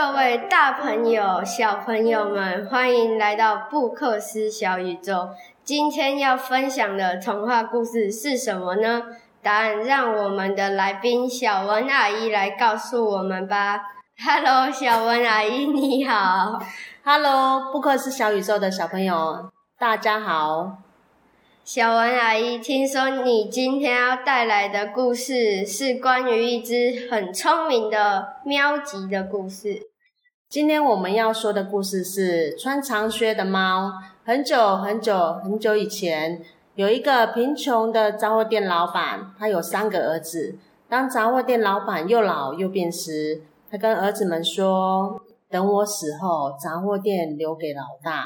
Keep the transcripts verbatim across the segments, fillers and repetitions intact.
各位大朋友、小朋友们，欢迎来到布克斯小宇宙。今天要分享的童话故事是什么呢？答案让我们的来宾小文阿姨来告诉我们吧。Hello， 小文阿姨，你好。Hello， 布克斯小宇宙的小朋友，大家好。小文阿姨，听说你今天要带来的故事是关于一只很聪明的喵吉的故事。今天我们要说的故事是穿长靴的猫。很久很久很久以前，有一个贫穷的杂货店老板，他有三个儿子。当杂货店老板又老又病时，他跟儿子们说，等我死后，杂货店留给老大，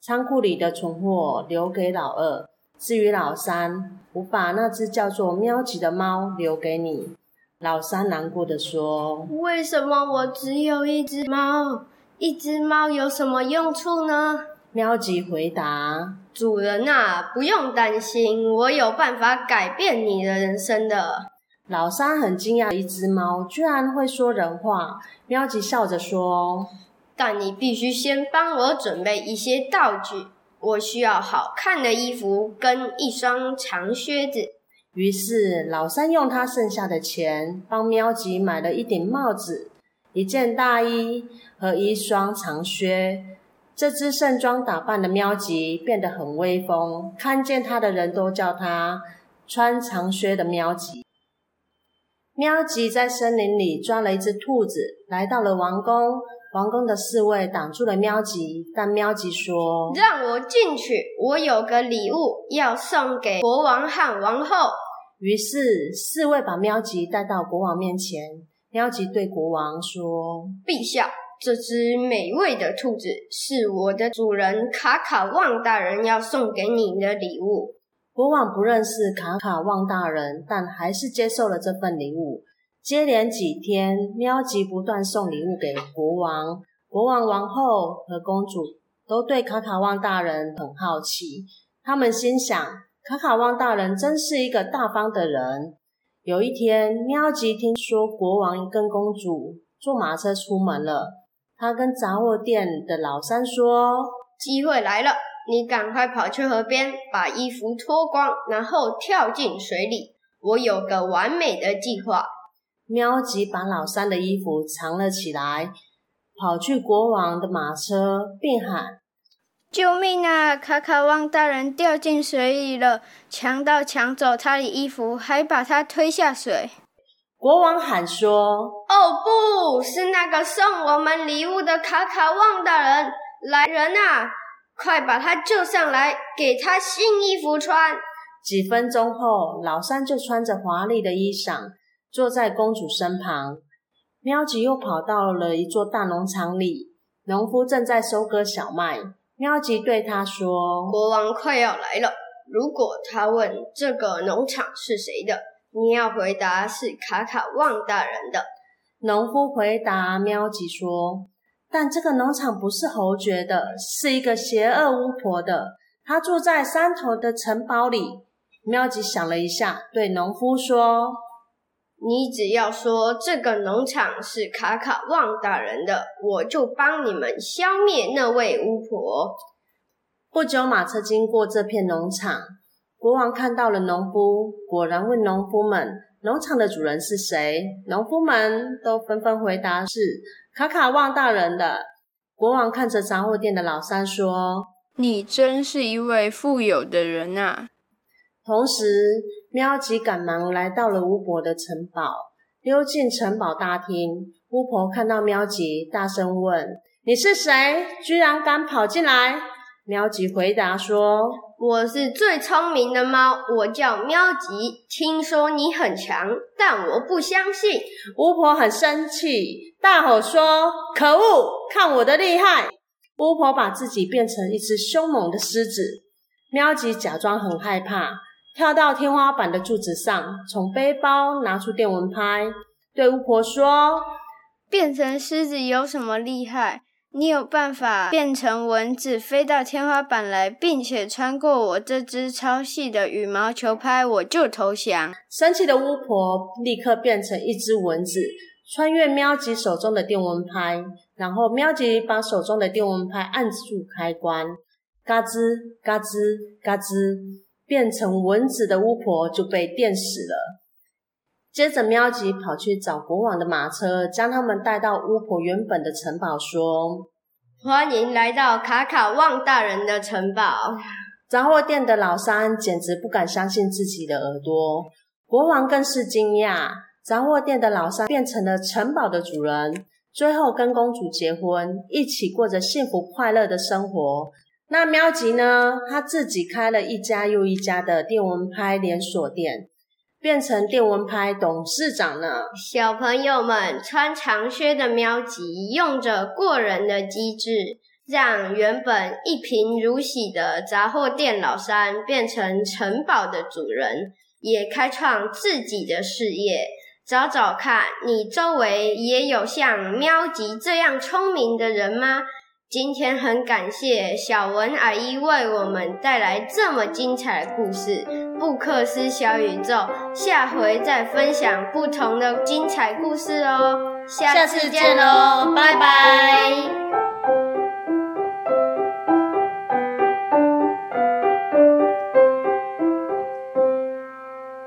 仓库里的存货留给老二，至于老三，我把那只叫做喵吉的猫留给你。老三难过的说，为什么我只有一只猫？一只猫有什么用处呢？喵吉回答，主人啊，不用担心，我有办法改变你的人生的。老三很惊讶，一只猫居然会说人话。喵吉笑着说，但你必须先帮我准备一些道具，我需要好看的衣服跟一双长靴子。于是老三用他剩下的钱帮喵吉买了一顶帽子、一件大衣和一双长靴。这只盛装打扮的喵吉变得很威风，看见他的人都叫他穿长靴的喵吉。喵吉在森林里抓了一只兔子，来到了王宫。王宫的侍卫挡住了喵吉，但喵吉说，让我进去，我有个礼物要送给国王和王后。于是侍卫把喵吉带到国王面前。喵吉对国王说，陛下，这只美味的兔子是我的主人卡卡旺大人要送给你的礼物。国王不认识卡卡旺大人，但还是接受了这份礼物。接连几天，喵吉不断送礼物给国王，国王、王后和公主都对卡卡旺大人很好奇。他们心想，卡卡旺大人真是一个大方的人。有一天，喵吉听说国王跟公主坐马车出门了，他跟杂货店的老三说，机会来了，你赶快跑去河边，把衣服脱光，然后跳进水里，我有个完美的计划。喵吉把老三的衣服藏了起来，跑去国王的马车，并喊，救命啊，卡卡旺大人掉进水里了，强盗抢走他的衣服，还把他推下水。国王喊说，哦不，是那个送我们礼物的卡卡旺大人，来人啊，快把他救上来，给他新衣服穿。几分钟后，老三就穿着华丽的衣裳坐在公主身旁。喵吉又跑到了一座大农场里，农夫正在收割小麦。喵吉对他说，国王快要来了，如果他问这个农场是谁的，你要回答是卡卡旺大人的。农夫回答喵吉说，但这个农场不是侯爵的，是一个邪恶巫婆的，她住在山头的城堡里。喵吉想了一下，对农夫说，你只要说这个农场是卡卡旺大人的，我就帮你们消灭那位巫婆。不久，马车经过这片农场，国王看到了农夫，果然问农夫们，农场的主人是谁？农夫们都纷纷回答是卡卡旺大人的。国王看着杂货店的老三说，你真是一位富有的人啊。同时，喵吉赶忙来到了巫婆的城堡，溜进城堡大厅。巫婆看到喵吉，大声问，你是谁？居然敢跑进来？喵吉回答说，我是最聪明的猫，我叫喵吉，听说你很强，但我不相信。巫婆很生气，大吼说，可恶，看我的厉害。巫婆把自己变成一只凶猛的狮子。喵吉假装很害怕，跳到天花板的柱子上，从背包拿出电蚊拍，对巫婆说，变成狮子有什么厉害？你有办法变成蚊子飞到天花板来，并且穿过我这只超细的羽毛球拍，我就投降。生气的巫婆立刻变成一只蚊子，穿越喵吉手中的电蚊拍，然后喵吉把手中的电蚊拍按住开关，嘎吱嘎吱嘎吱，变成蚊子的巫婆就被电死了。接着喵吉跑去找国王的马车，将他们带到巫婆原本的城堡，说欢迎来到卡卡旺大人的城堡。杂货店的老三简直不敢相信自己的耳朵，国王更是惊讶，杂货店的老三变成了城堡的主人，最后跟公主结婚，一起过着幸福快乐的生活。那喵吉呢，他自己开了一家又一家的电蚊拍连锁店，变成电蚊拍董事长呢。小朋友们，穿长靴的喵吉用着过人的机智，让原本一贫如洗的杂货店老三变成城堡的主人，也开创自己的事业。找找看，你周围也有像喵吉这样聪明的人吗？今天很感谢小文阿姨为我们带来这么精彩的故事，布克斯小宇宙下回再分享不同的精彩故事哦，下次见喽，拜拜。